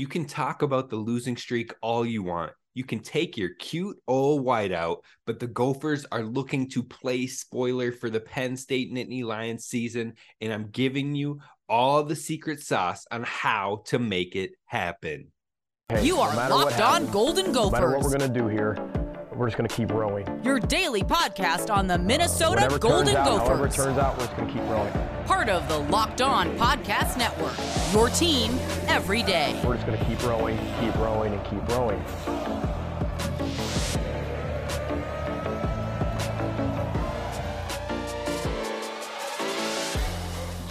You can talk about the losing streak all you want. You can take your cute old whiteout, but the Gophers are looking to play spoiler for the Penn State Nittany Lions season, and I'm giving you all the secret sauce on how to make it happen. Hey, you are Locked On Golden Gophers. No matter what we're going to do here, we're just going to keep rowing. Your daily podcast on the Minnesota Golden Gophers. However it turns out, we're just going to keep rowing. Part of the Locked On Podcast Network, your team every day. We're just going to keep rowing, and keep rowing.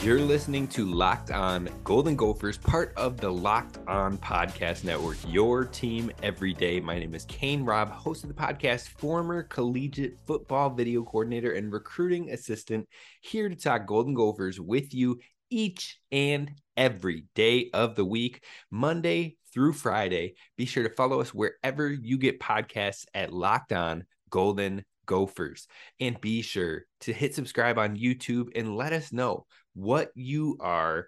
You're listening to Locked On Golden Gophers, part of the Locked On Podcast Network, your team every day. My name is Kane Robb, host of the podcast, former collegiate football video coordinator and recruiting assistant, here to talk Golden Gophers with you each and every day of the week, Monday through Friday. Be sure to follow us wherever you get podcasts at Locked On Golden Gophers. And be sure to hit subscribe on YouTube and let us know what you are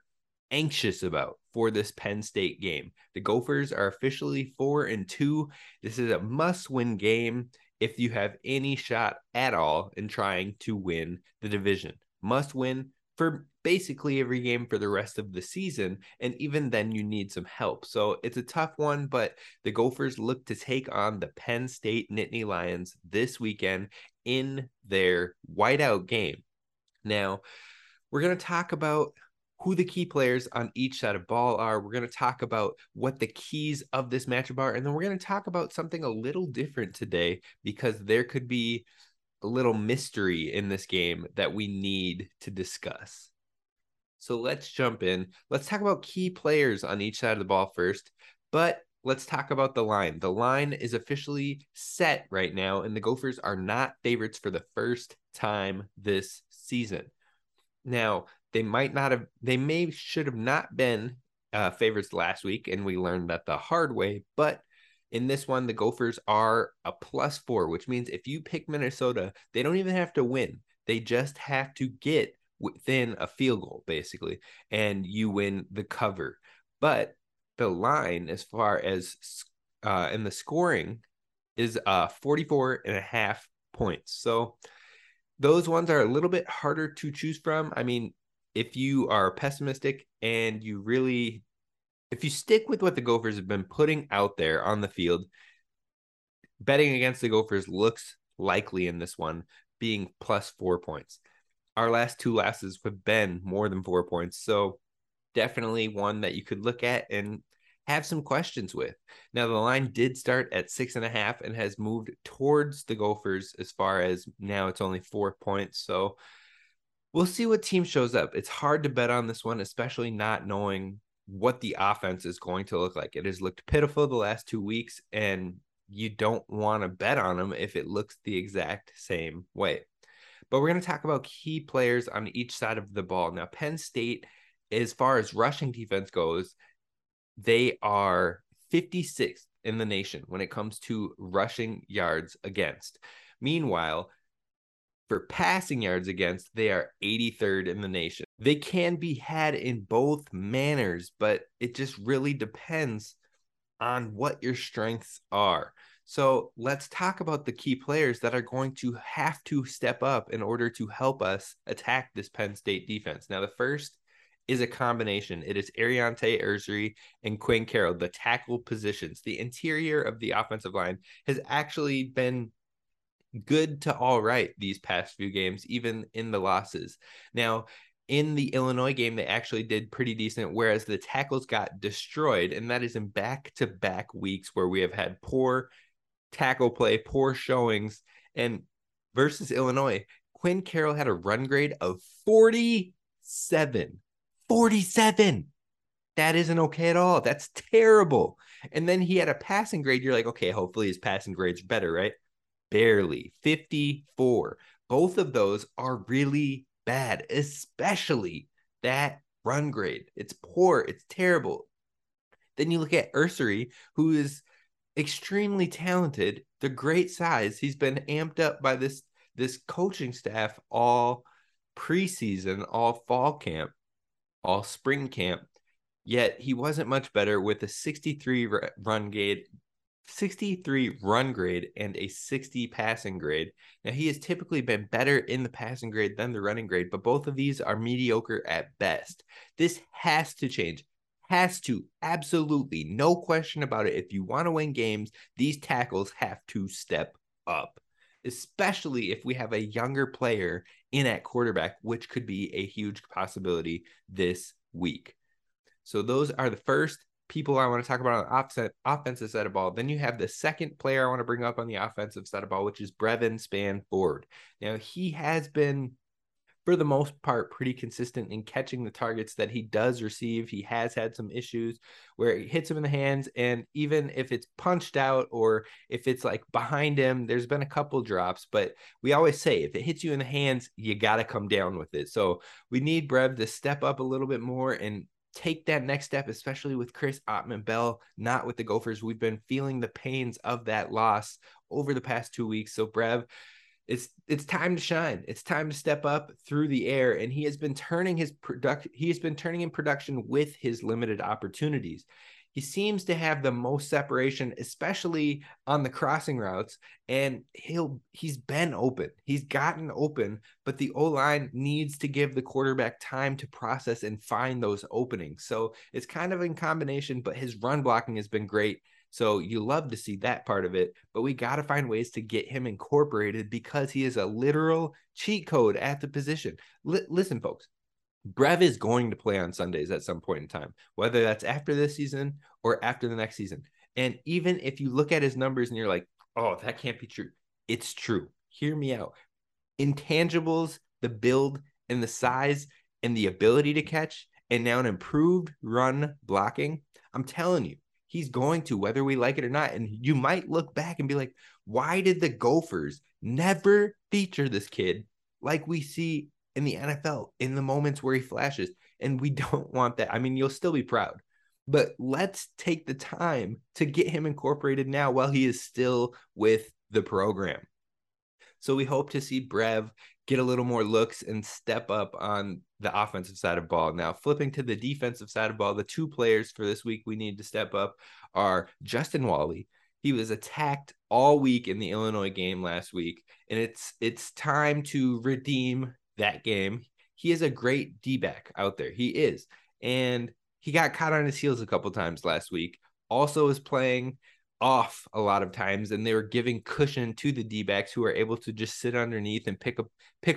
anxious about for this Penn State game. The Gophers are officially 4-2. This is a must-win game if you have any shot at all in trying to win the division. Must win for basically every game for the rest of the season, and even then you need some help. So it's a tough one, but the Gophers look to take on the Penn State Nittany Lions this weekend in their whiteout game. Now, we're going to talk about who the key players on each side of ball are. We're going to talk about what the keys of this matchup are. And then we're going to talk about something a little different today, because there could be a little mystery in this game that we need to discuss. So let's jump in. Let's talk about key players on each side of the ball first, but let's talk about the line. The line is officially set right now, and the Gophers are not favorites for the first time this season. Now, they should have not been favorites last week, and we learned that the hard way. But in this one, the Gophers are a +4, which means if you pick Minnesota, they don't even have to win. They just have to get within a field goal, basically, and you win the cover. But the line, as far as in the scoring, is 44.5 points. So those ones are a little bit harder to choose from. I mean, if you are pessimistic and if you stick with what the Gophers have been putting out there on the field, betting against the Gophers looks likely in this one, being +4 points. Our last two losses have been more than 4 points. So definitely one that you could look at and have some questions with. Now, the line did start at 6.5 and has moved towards the Gophers, as far as now it's only 4 points. So we'll see what team shows up. It's hard to bet on this one, especially not knowing what the offense is going to look like. It has looked pitiful the last 2 weeks, and you don't want to bet on them if it looks the exact same way. But we're going to talk about key players on each side of the ball. Now, Penn State, as far as rushing defense goes, they are 56th in the nation when it comes to rushing yards against. Meanwhile, for passing yards against, they are 83rd in the nation. They can be had in both manners, but it just really depends on what your strengths are. So let's talk about the key players that are going to have to step up in order to help us attack this Penn State defense. Now, the first is a combination. It is Ariante Ursery and Quinn Carroll, the tackle positions. The interior of the offensive line has actually been good to all right these past few games, even in the losses. Now, in the Illinois game, they actually did pretty decent, whereas the tackles got destroyed, and that is in back-to-back weeks where we have had poor tackle play, poor showings. And versus Illinois, Quinn Carroll had a run grade of 47. 47. That isn't okay at all. That's terrible. And then he had a passing grade. You're like, okay, hopefully his passing grade's better, right? Barely. 54. Both of those are really bad, especially that run grade. It's poor. It's terrible. Then you look at Ursery, who is extremely talented, the great size. He's been amped up by this coaching staff all preseason, all fall camp, all spring camp, yet he wasn't much better with a 63 run grade and a 60 passing grade. Now, he has typically been better in the passing grade than the running grade, but both of these are mediocre at best. This has to change. Has to. Absolutely. No question about it. If you want to win games, these tackles have to step up, especially if we have a younger player in at quarterback, which could be a huge possibility this week. So those are the first people I want to talk about on the offensive side of ball. Then you have the second player I want to bring up on the offensive side of ball, which is Brevyn Spann-Ford. Now, he has been, for the most part, pretty consistent in catching the targets that he does receive. He has had some issues where it hits him in the hands, and even if it's punched out or if it's like behind him, there's been a couple drops, but we always say if it hits you in the hands, you got to come down with it. So we need Brev to step up a little bit more and take that next step, especially with Chris Autman-Bell not with the Gophers. We've been feeling the pains of that loss over the past 2 weeks. So Brev, it's time to shine. It's time to step up through the air. And he has been turning in production with his limited opportunities. He seems to have the most separation, especially on the crossing routes, and he's been open. He's gotten open, but the O-line needs to give the quarterback time to process and find those openings. So it's kind of in combination, but his run blocking has been great. So you love to see that part of it, but we got to find ways to get him incorporated because he is a literal cheat code at the position. Listen, folks. Brev is going to play on Sundays at some point in time, whether that's after this season or after the next season. And even if you look at his numbers and you're like, oh, that can't be true, it's true. Hear me out. Intangibles, the build and the size and the ability to catch, and now an improved run blocking. I'm telling you, he's going to, whether we like it or not. And you might look back and be like, why did the Gophers never feature this kid like we see in the NFL, in the moments where he flashes? And we don't want that. I mean, you'll still be proud, but let's take the time to get him incorporated now while he is still with the program. So we hope to see Brev get a little more looks and step up on the offensive side of ball. Now, flipping to the defensive side of ball, the two players for this week we need to step up are Justin Wally. He was attacked all week in the Illinois game last week, and it's time to redeem that game. He is a great D-back out there. He is. And he got caught on his heels a couple times last week. Also was playing off a lot of times, and they were giving cushion to the D-backs who are able to just sit underneath and pick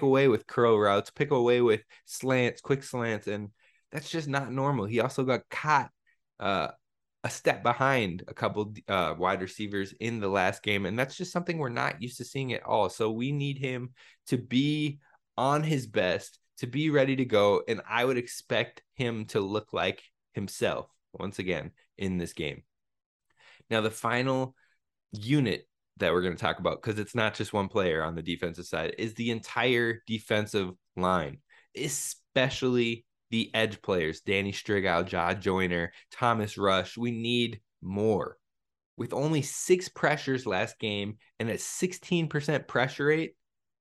away with curl routes, pick away with slants, quick slants, and that's just not normal. He also got caught a step behind a couple wide receivers in the last game, and that's just something we're not used to seeing at all. So we need him to be on his best, to be ready to go, and I would expect him to look like himself once again in this game. Now, the final unit that we're going to talk about, because it's not just one player on the defensive side, is the entire defensive line, especially the edge players, Danny Strigal, Jah Joyner, Thomas Rush. We need more. With only 6 pressures last game and a 16% pressure rate,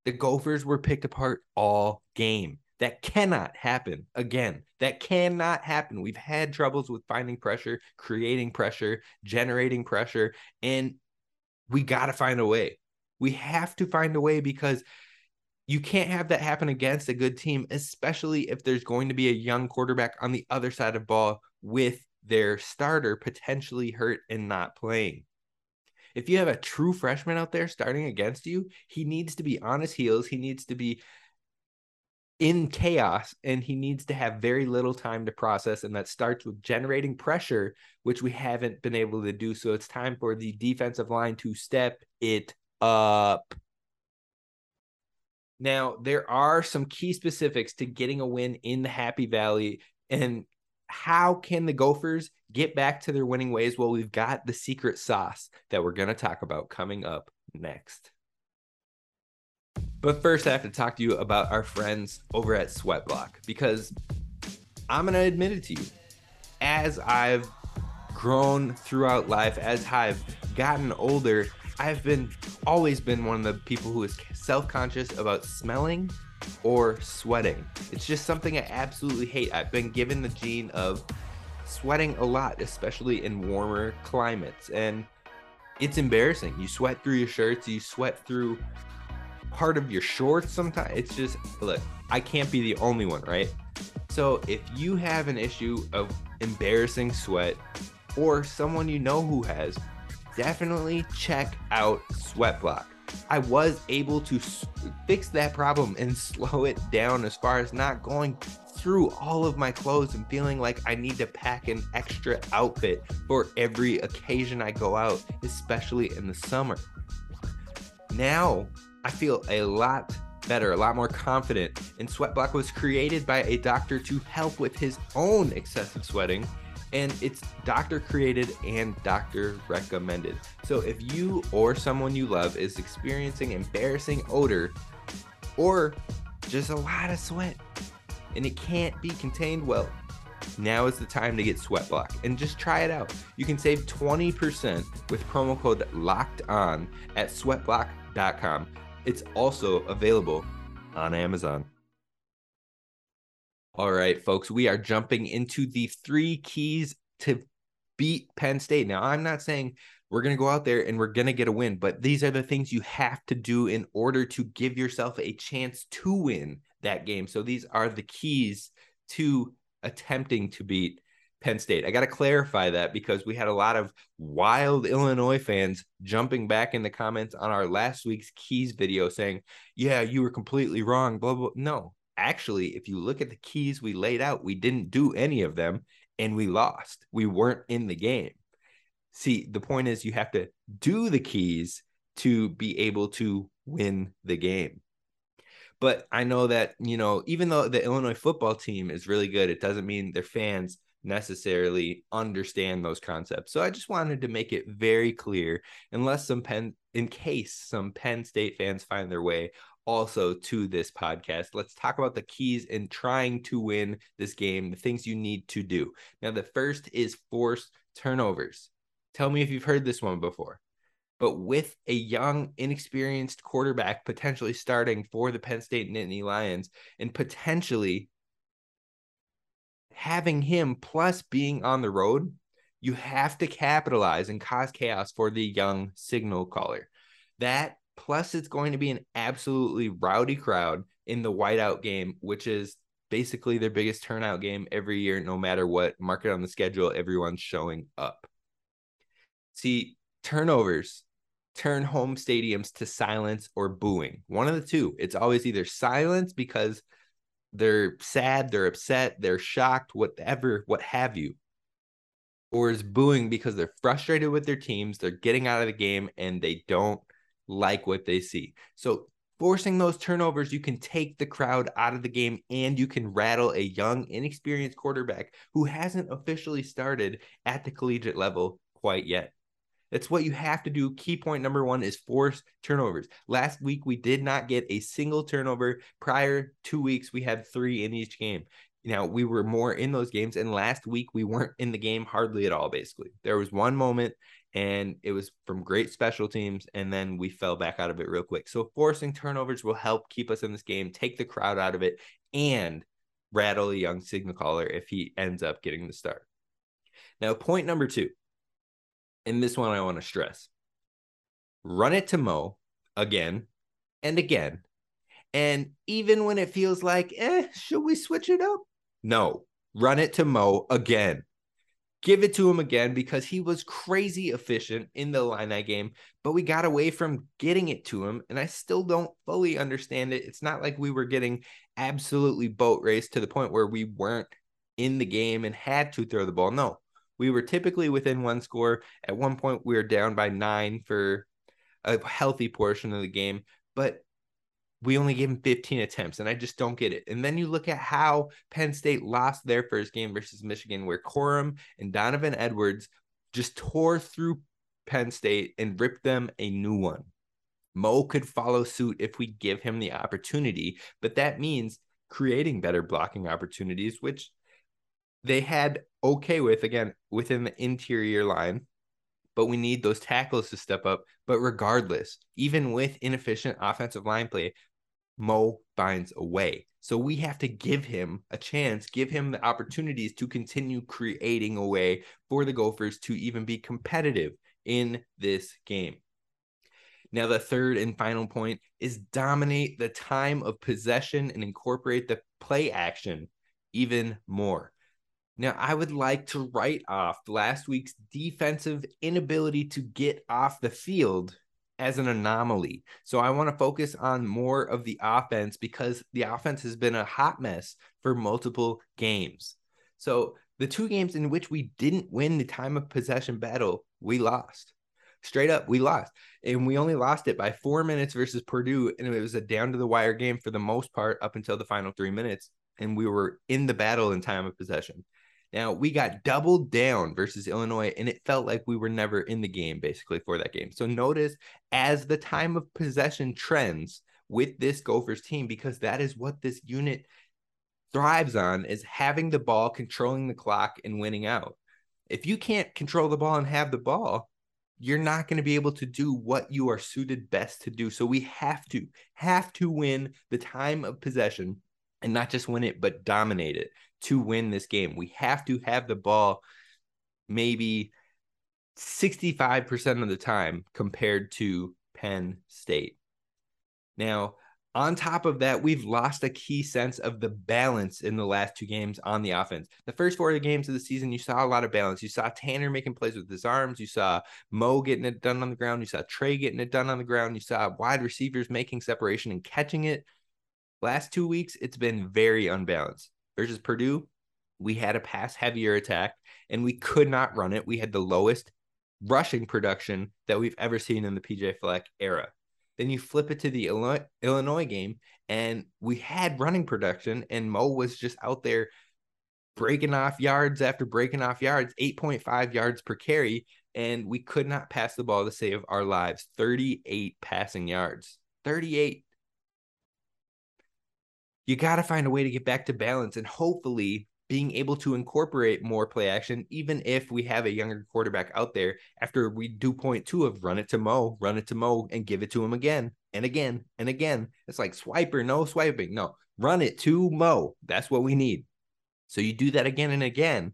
the Gophers were picked apart all game. That cannot happen again. That cannot happen. We've had troubles with finding pressure, creating pressure, generating pressure, and we got to find a way. We have to find a way because you can't have that happen against a good team, especially if there's going to be a young quarterback on the other side of ball with their starter potentially hurt and not playing. If you have a true freshman out there starting against you, he needs to be on his heels. He needs to be in chaos, and he needs to have very little time to process. And that starts with generating pressure, which we haven't been able to do. So it's time for the defensive line to step it up. Now, there are some key specifics to getting a win in the Happy Valley. And how can the Gophers get back to their winning ways? Well, we've got the secret sauce that we're going to talk about coming up next. But first, I have to talk to you about our friends over at Sweatblock, because I'm going to admit it to you, as I've grown throughout life, as I've gotten older, I've always been one of the people who is self-conscious about smelling or sweating. It's just something I absolutely hate. I've been given the gene of sweating a lot, especially in warmer climates. And it's embarrassing. You sweat through your shirts, you sweat through part of your shorts sometimes. It's just, look, I can't be the only one, right? So if you have an issue of embarrassing sweat, or someone you know who has, definitely check out Sweatblock. I was able to fix that problem and slow it down as far as not going through all of my clothes and feeling like I need to pack an extra outfit for every occasion I go out, especially in the summer. Now I feel a lot better, a lot more confident, and Sweatblock was created by a doctor to help with his own excessive sweating, and it's doctor created and doctor recommended. So if you or someone you love is experiencing embarrassing odor or just a lot of sweat and it can't be contained well, now is the time to get Sweatblock and just try it out. You can save 20% with promo code LOCKEDON at sweatblock.com. It's also available on Amazon. All right, folks, we are jumping into the three keys to beat Penn State. Now, I'm not saying we're going to go out there and we're going to get a win, but these are the things you have to do in order to give yourself a chance to win that game. So these are the keys to attempting to beat Penn State. I got to clarify that because we had a lot of wild Illinois fans jumping back in the comments on our last week's keys video saying, yeah, you were completely wrong, blah, blah. No, actually, if you look at the keys we laid out, we didn't do any of them and we lost. We weren't in the game. See, the point is you have to do the keys to be able to win the game. But I know that, you know, even though the Illinois football team is really good, it doesn't mean their fans necessarily understand those concepts. So I just wanted to make it very clear, in case some Penn State fans find their way also to this podcast. Let's talk about the keys in trying to win this game, the things you need to do. Now, the first is force turnovers. Tell me if you've heard this one before. But with a young, inexperienced quarterback potentially starting for the Penn State Nittany Lions and potentially having him plus being on the road, you have to capitalize and cause chaos for the young signal caller. That plus it's going to be an absolutely rowdy crowd in the whiteout game, which is basically their biggest turnout game every year, no matter what. Mark it on the schedule. Everyone's showing up. See, turnovers turn home stadiums to silence or booing. One of the two. It's always either silence because they're sad, they're upset, they're shocked, whatever, what have you. Or it's booing because they're frustrated with their teams, they're getting out of the game, and they don't like what they see. So forcing those turnovers, you can take the crowd out of the game and you can rattle a young, inexperienced quarterback who hasn't officially started at the collegiate level quite yet. That's what you have to do. Key point number one is force turnovers. Last week, we did not get a single turnover. Prior 2 weeks, we had 3 in each game. Now, we were more in those games, and last week, we weren't in the game hardly at all, basically. There was one moment, and it was from great special teams, and then we fell back out of it real quick. So forcing turnovers will help keep us in this game, take the crowd out of it, and rattle a young signal caller if he ends up getting the start. Now, point number two. And this one I want to stress. Run it to Mo again and again. And even when it feels like, should we switch it up? No, run it to Mo again. Give it to him again because he was crazy efficient in the Illini game, but we got away from getting it to him, and I still don't fully understand it. It's not like we were getting absolutely boat raced to the point where we weren't in the game and had to throw the ball. No. We were typically within one score. At one point, we were down by 9 for a healthy portion of the game, but we only gave him 15 attempts, and I just don't get it. And then you look at how Penn State lost their first game versus Michigan, where Corum and Donovan Edwards just tore through Penn State and ripped them a new one. Mo could follow suit if we give him the opportunity, but that means creating better blocking opportunities, which they had okay with, again, within the interior line, but we need those tackles to step up. But regardless, even with inefficient offensive line play, Mo finds a way. So we have to give him a chance, give him the opportunities to continue creating a way for the Gophers to even be competitive in this game. Now, the third and final point is dominate the time of possession and incorporate the play action even more. Now, I would like to write off last week's defensive inability to get off the field as an anomaly. So I want to focus on more of the offense because the offense has been a hot mess for multiple games. So the two games in which we didn't win the time of possession battle, we lost. Straight up, we lost. And we only lost it by 4 minutes versus Purdue, and it was a down-to-the-wire game for the most part up until the final 3 minutes, and we were in the battle in time of possession. Now, we got doubled down versus Illinois, and it felt like we were never in the game, basically, for that game. So notice as the time of possession trends with this Gophers team, because that is what this unit thrives on, is having the ball, controlling the clock, and winning out. If you can't control the ball and have the ball, you're not going to be able to do what you are suited best to do. So we have to win the time of possession, and not just win it, but dominate it. To win this game, we have to have the ball maybe 65% of the time compared to Penn State. Now, on top of that, we've lost a key sense of the balance in the last two games on the offense. The first four games of the season, you saw a lot of balance. You saw Tanner making plays with his arms. You saw Mo getting it done on the ground. You saw Trey getting it done on the ground. You saw wide receivers making separation and catching it. Last 2 weeks, it's been very unbalanced. Versus Purdue, we had a pass-heavier attack, and we could not run it. We had the lowest rushing production that we've ever seen in the P.J. Fleck era. Then you flip it to the Illinois game, and we had running production, and Mo was just out there breaking off yards after breaking off yards, 8.5 yards per carry, and we could not pass the ball to save our lives. 38 passing yards. 38. You got to find a way to get back to balance and hopefully being able to incorporate more play action, even if we have a younger quarterback out there after we do point two of run it to Mo and give it to him again and again and again. It's like swipe or no swiping. No, run it to Mo. That's what we need. So you do that again and again.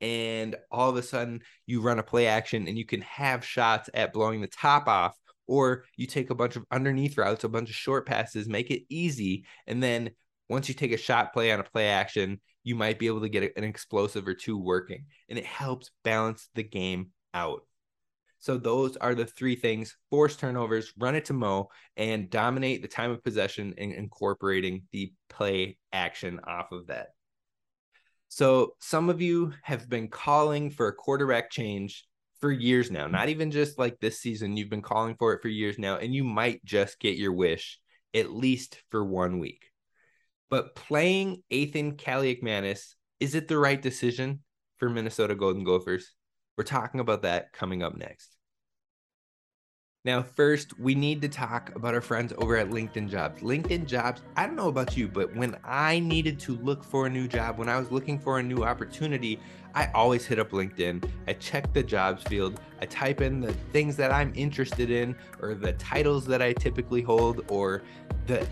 And all of a sudden you run a play action and you can have shots at blowing the top off. Or you take a bunch of underneath routes, a bunch of short passes, make it easy. And then once you take a shot play on a play action, you might be able to get an explosive or two working. And it helps balance the game out. So those are the three things: force turnovers, run it to Mo, and dominate the time of possession and incorporating the play action off of that. So some of you have been calling for a quarterback change for years now, not even just like this season. You've been calling for it for years now, and you might just get your wish, at least for 1 week. But playing Athan Kaliakmanis, is it the right decision for Minnesota Golden Gophers? We're talking about that coming up next. Now, first, we need to talk about our friends over at LinkedIn Jobs. LinkedIn Jobs, I don't know about you, but when I needed to look for a new job, when I was looking for a new opportunity, I always hit up LinkedIn. I check the jobs field. I type in the things that I'm interested in, or the titles that I typically hold, or the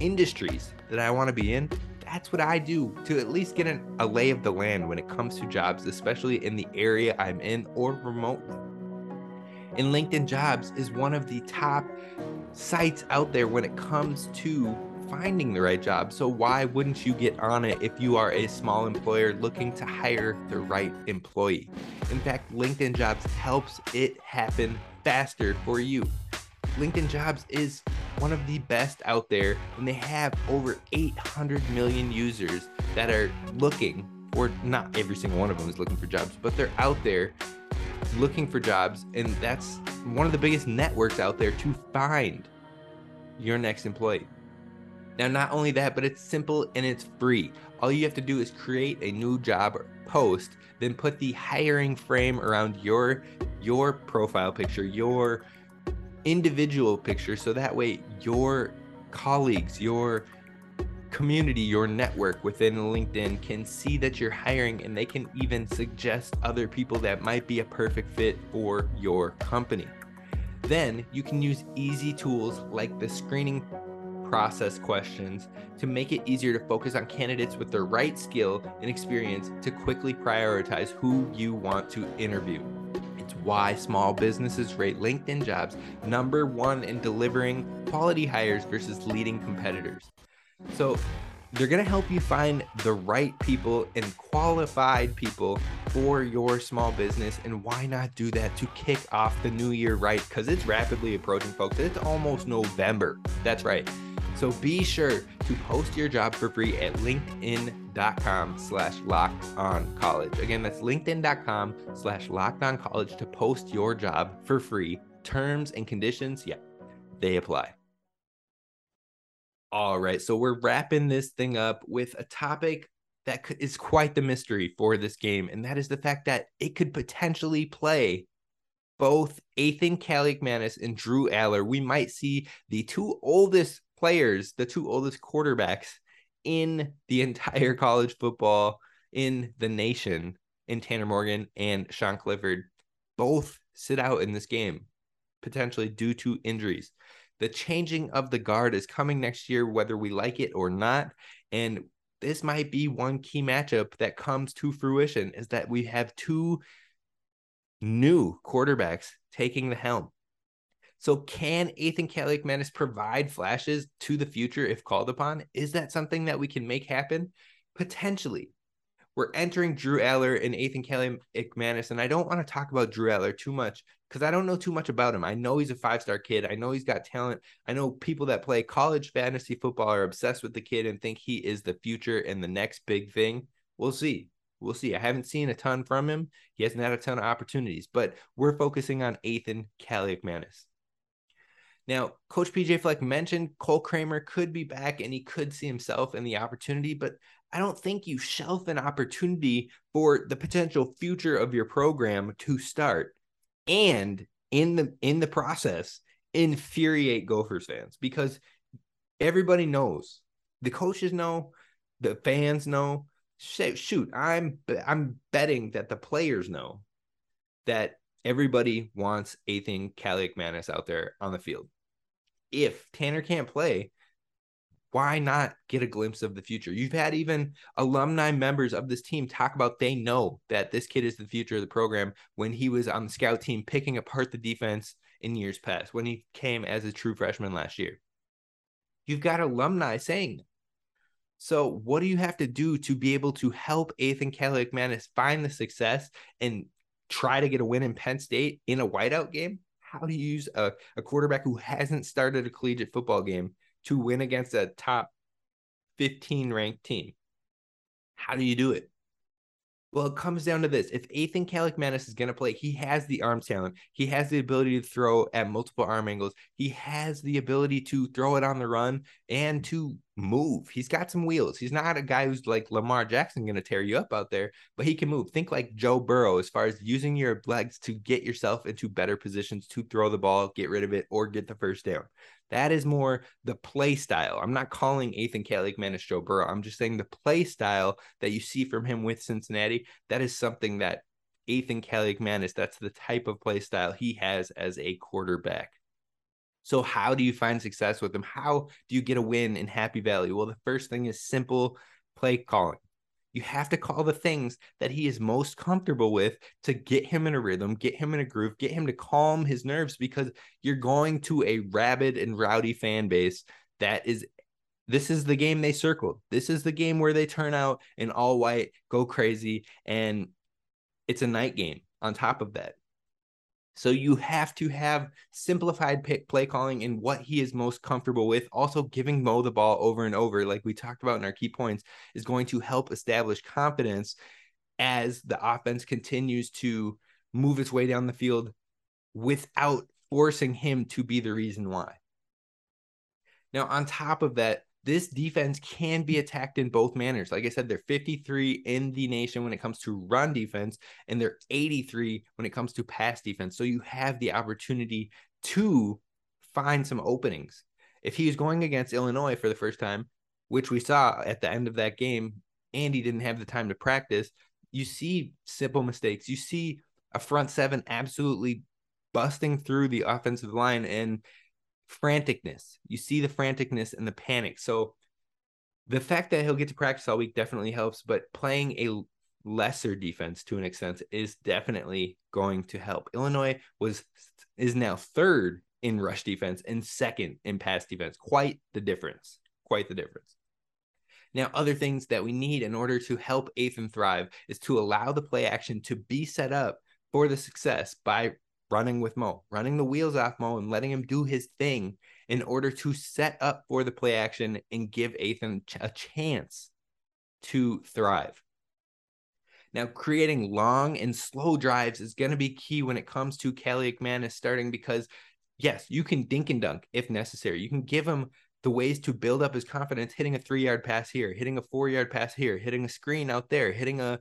industries that I want to be in. That's what I do to at least get a lay of the land when it comes to jobs, especially in the area I'm in or remotely. And LinkedIn Jobs is one of the top sites out there when it comes to finding the right job. So why wouldn't you get on it if you are a small employer looking to hire the right employee? In fact, LinkedIn Jobs helps it happen faster for you. LinkedIn Jobs is one of the best out there, and they have over 800 million users that are looking, or not every single one of them is looking for jobs, but they're out there looking for jobs, and that's one of the biggest networks out there to find your next employee. Now, not only that, but it's simple and it's free. All you have to do is create a new job post, then put the hiring frame around your profile picture, your individual picture, so that way your colleagues, your community, your network within LinkedIn can see that you're hiring, and they can even suggest other people that might be a perfect fit for your company. Then you can use easy tools like the screening process questions to make it easier to focus on candidates with the right skill and experience to quickly prioritize who you want to interview. It's why small businesses rate LinkedIn Jobs #1 in delivering quality hires versus leading competitors. So they're going to help you find the right people and qualified people for your small business. And why not do that to kick off the new year, right? Because it's rapidly approaching, folks. It's almost November. That's right. So be sure to post your job for free at LinkedIn.com/LockedOnCollege. Again, that's LinkedIn.com/LockedOnCollege to post your job for free. Terms and conditions, they apply. All right, so we're wrapping this thing up with a topic that is quite the mystery for this game, and that is the fact that it could potentially play both Athan Kaliakmanis and Drew Allar. We might see the two oldest players, the two oldest quarterbacks in the entire college football in the nation, in Tanner Morgan and Sean Clifford, both sit out in this game, potentially due to injuries. The changing of the guard is coming next year, whether we like it or not. And this might be one key matchup that comes to fruition, is that we have two new quarterbacks taking the helm. So can Athan Kaliakmanis provide flashes to the future if called upon? Is that something that we can make happen? Potentially. We're entering Drew Allar and Athan Kaliakmanis, and I don't want to talk about Drew Allar too much because I don't know too much about him. I know he's a five-star kid. I know he's got talent. I know people that play college fantasy football are obsessed with the kid and think he is the future and the next big thing. We'll see. We'll see. I haven't seen a ton from him. He hasn't had a ton of opportunities, but we're focusing on Athan Kaliakmanis. Now, Coach P.J. Fleck mentioned Cole Kramer could be back and he could see himself in the opportunity, but I don't think you shelf an opportunity for the potential future of your program to start and in the process infuriate Gophers fans, because everybody knows, the coaches know, the fans know, shoot, I'm betting that the players know that everybody wants Athan Kaliakmanis out there on the field. If Tanner can't play, why not get a glimpse of the future? You've had even alumni members of this team talk about they know that this kid is the future of the program when he was on the scout team picking apart the defense in years past, when he came as a true freshman last year. You've got alumni saying that. So what do you have to do to be able to help Athan Kaliakmanis find the success and try to get a win in Penn State in a whiteout game? How do you use a quarterback who hasn't started a collegiate football game to win against a top 15 ranked team? How do you do it? Well, it comes down to this. If Athan Kaliakmanis is going to play, he has the arm talent. He has the ability to throw at multiple arm angles. He has the ability to throw it on the run and to move. He's got some wheels. He's not a guy who's like Lamar Jackson going to tear you up out there, but he can move. Think like Joe Burrow as far as using your legs to get yourself into better positions to throw the ball, get rid of it, or get the first down. That is more the play style. I'm not calling Athan Kaliakmanis Joe Burrow. I'm just saying the play style that you see from him with Cincinnati, that is something that Athan Kaliakmanis, that's the type of play style he has as a quarterback. So how do you find success with him? How do you get a win in Happy Valley? Well, the first thing is simple play calling. You have to call the things that he is most comfortable with to get him in a rhythm, get him in a groove, get him to calm his nerves, because you're going to a rabid and rowdy fan base. This is the game they circled. This is the game where they turn out in all white, go crazy, and it's a night game on top of that. So you have to have simplified play calling in what he is most comfortable with. Also, giving Mo the ball over and over, like we talked about in our key points, is going to help establish confidence as the offense continues to move its way down the field without forcing him to be the reason why. Now, on top of that, this defense can be attacked in both manners. Like I said, they're 53 in the nation when it comes to run defense, and they're 83 when it comes to pass defense. So you have the opportunity to find some openings. If he's going against Illinois for the first time, which we saw at the end of that game, and he didn't have the time to practice, you see simple mistakes. You see a front seven absolutely busting through the offensive line and franticness. You see the franticness and the panic. So the fact that he'll get to practice all week definitely helps, but playing a lesser defense to an extent is definitely going to help. Illinois is now third in rush defense and second in pass defense. Quite the difference. Quite the difference. Now, other things that we need in order to help Athan thrive is to allow the play action to be set up for the success by running with Mo, running the wheels off Mo and letting him do his thing in order to set up for the play action and give Athan a chance to thrive. Now, creating long and slow drives is going to be key when it comes to Kaliakmanis starting because, yes, you can dink and dunk if necessary. You can give him the ways to build up his confidence, hitting a 3-yard pass here, hitting a 4-yard pass here, hitting a screen out there, hitting a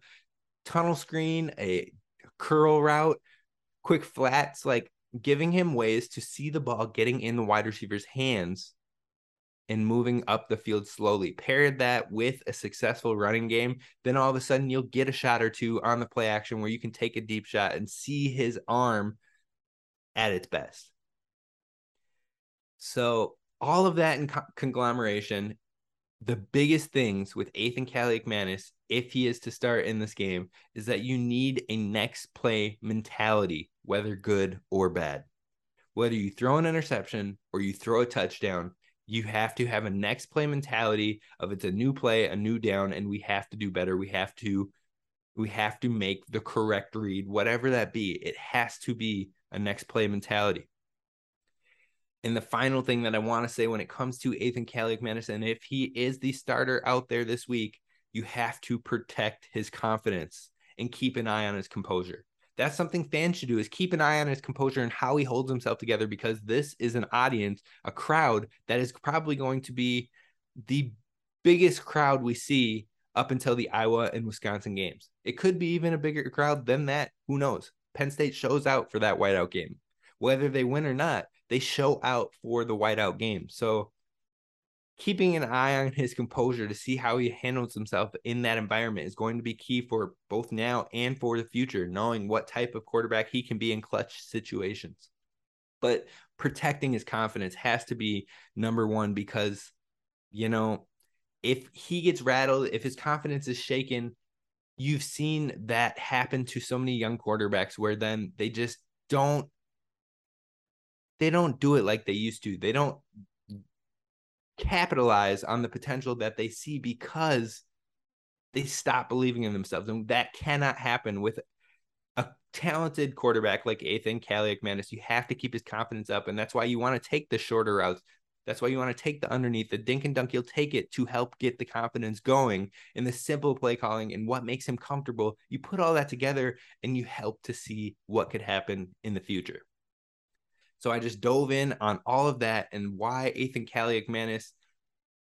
tunnel screen, a curl route, quick flats, like giving him ways to see the ball getting in the wide receiver's hands and moving up the field slowly. Paired that with a successful running game, then all of a sudden you'll get a shot or two on the play action where you can take a deep shot and see his arm at its best. So all of that in conglomeration, the biggest things with Athan Kaliakmanis, if he is to start in this game, is that you need a next play mentality, whether good or bad. Whether you throw an interception or you throw a touchdown, you have to have a next play mentality of it's a new play, a new down, and we have to do better. We have to make the correct read, whatever that be. It has to be a next play mentality. And the final thing that I want to say when it comes to Athan Kaliakmanis, and if he is the starter out there this week, you have to protect his confidence and keep an eye on his composure. That's something fans should do, is keep an eye on his composure and how he holds himself together, because this is an audience, a crowd that is probably going to be the biggest crowd we see up until the Iowa and Wisconsin games. It could be even a bigger crowd than that. Who knows? Penn State shows out for that whiteout game. Whether they win or not, they show out for the whiteout game. So keeping an eye on his composure to see how he handles himself in that environment is going to be key for both now and for the future, knowing what type of quarterback he can be in clutch situations. But protecting his confidence has to be number one, because, you know, if he gets rattled, if his confidence is shaken, you've seen that happen to so many young quarterbacks where then they just don't. They don't do it like they used to. They don't capitalize on the potential that they see because they stop believing in themselves. And that cannot happen with a talented quarterback like Athan Kaliakmanis. You have to keep his confidence up. And that's why you want to take the shorter routes. That's why you want to take the underneath, the dink and dunk. You'll take it to help get the confidence going in the simple play calling and what makes him comfortable. You put all that together and you help to see what could happen in the future. So I just dove in on all of that and why Athan Kaliakmanis,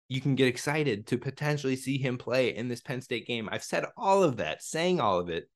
you can get excited to potentially see him play in this Penn State game. I've said all of that, saying all of it.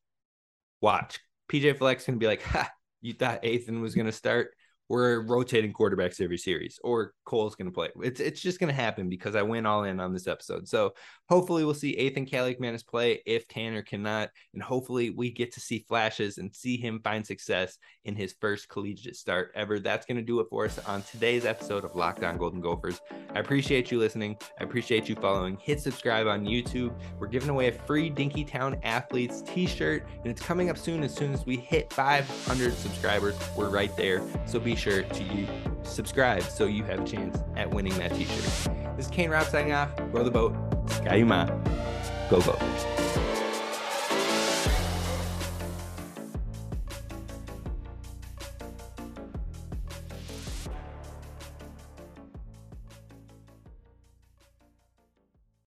Watch. P.J. Fleck's going to be like, ha, you thought Athan was going to start? We're rotating quarterbacks every series, or Cole's going to play. It's just going to happen because I went all in on this episode. So hopefully we'll see Athan Kaliakmanis play if Tanner cannot, and hopefully we get to see flashes and see him find success in his first collegiate start ever. That's going to do it for us on today's episode of Locked On Golden Gophers. I appreciate you listening. I appreciate you following. Hit subscribe on YouTube. We're giving away a free Dinkytown Athletes t-shirt, and it's coming up soon. As soon as we hit 500 subscribers, we're right there. So be sure to subscribe so you have a chance at winning that t-shirt. This is Kane Robb signing off. Row the boat. Skyuma. Go Gophers.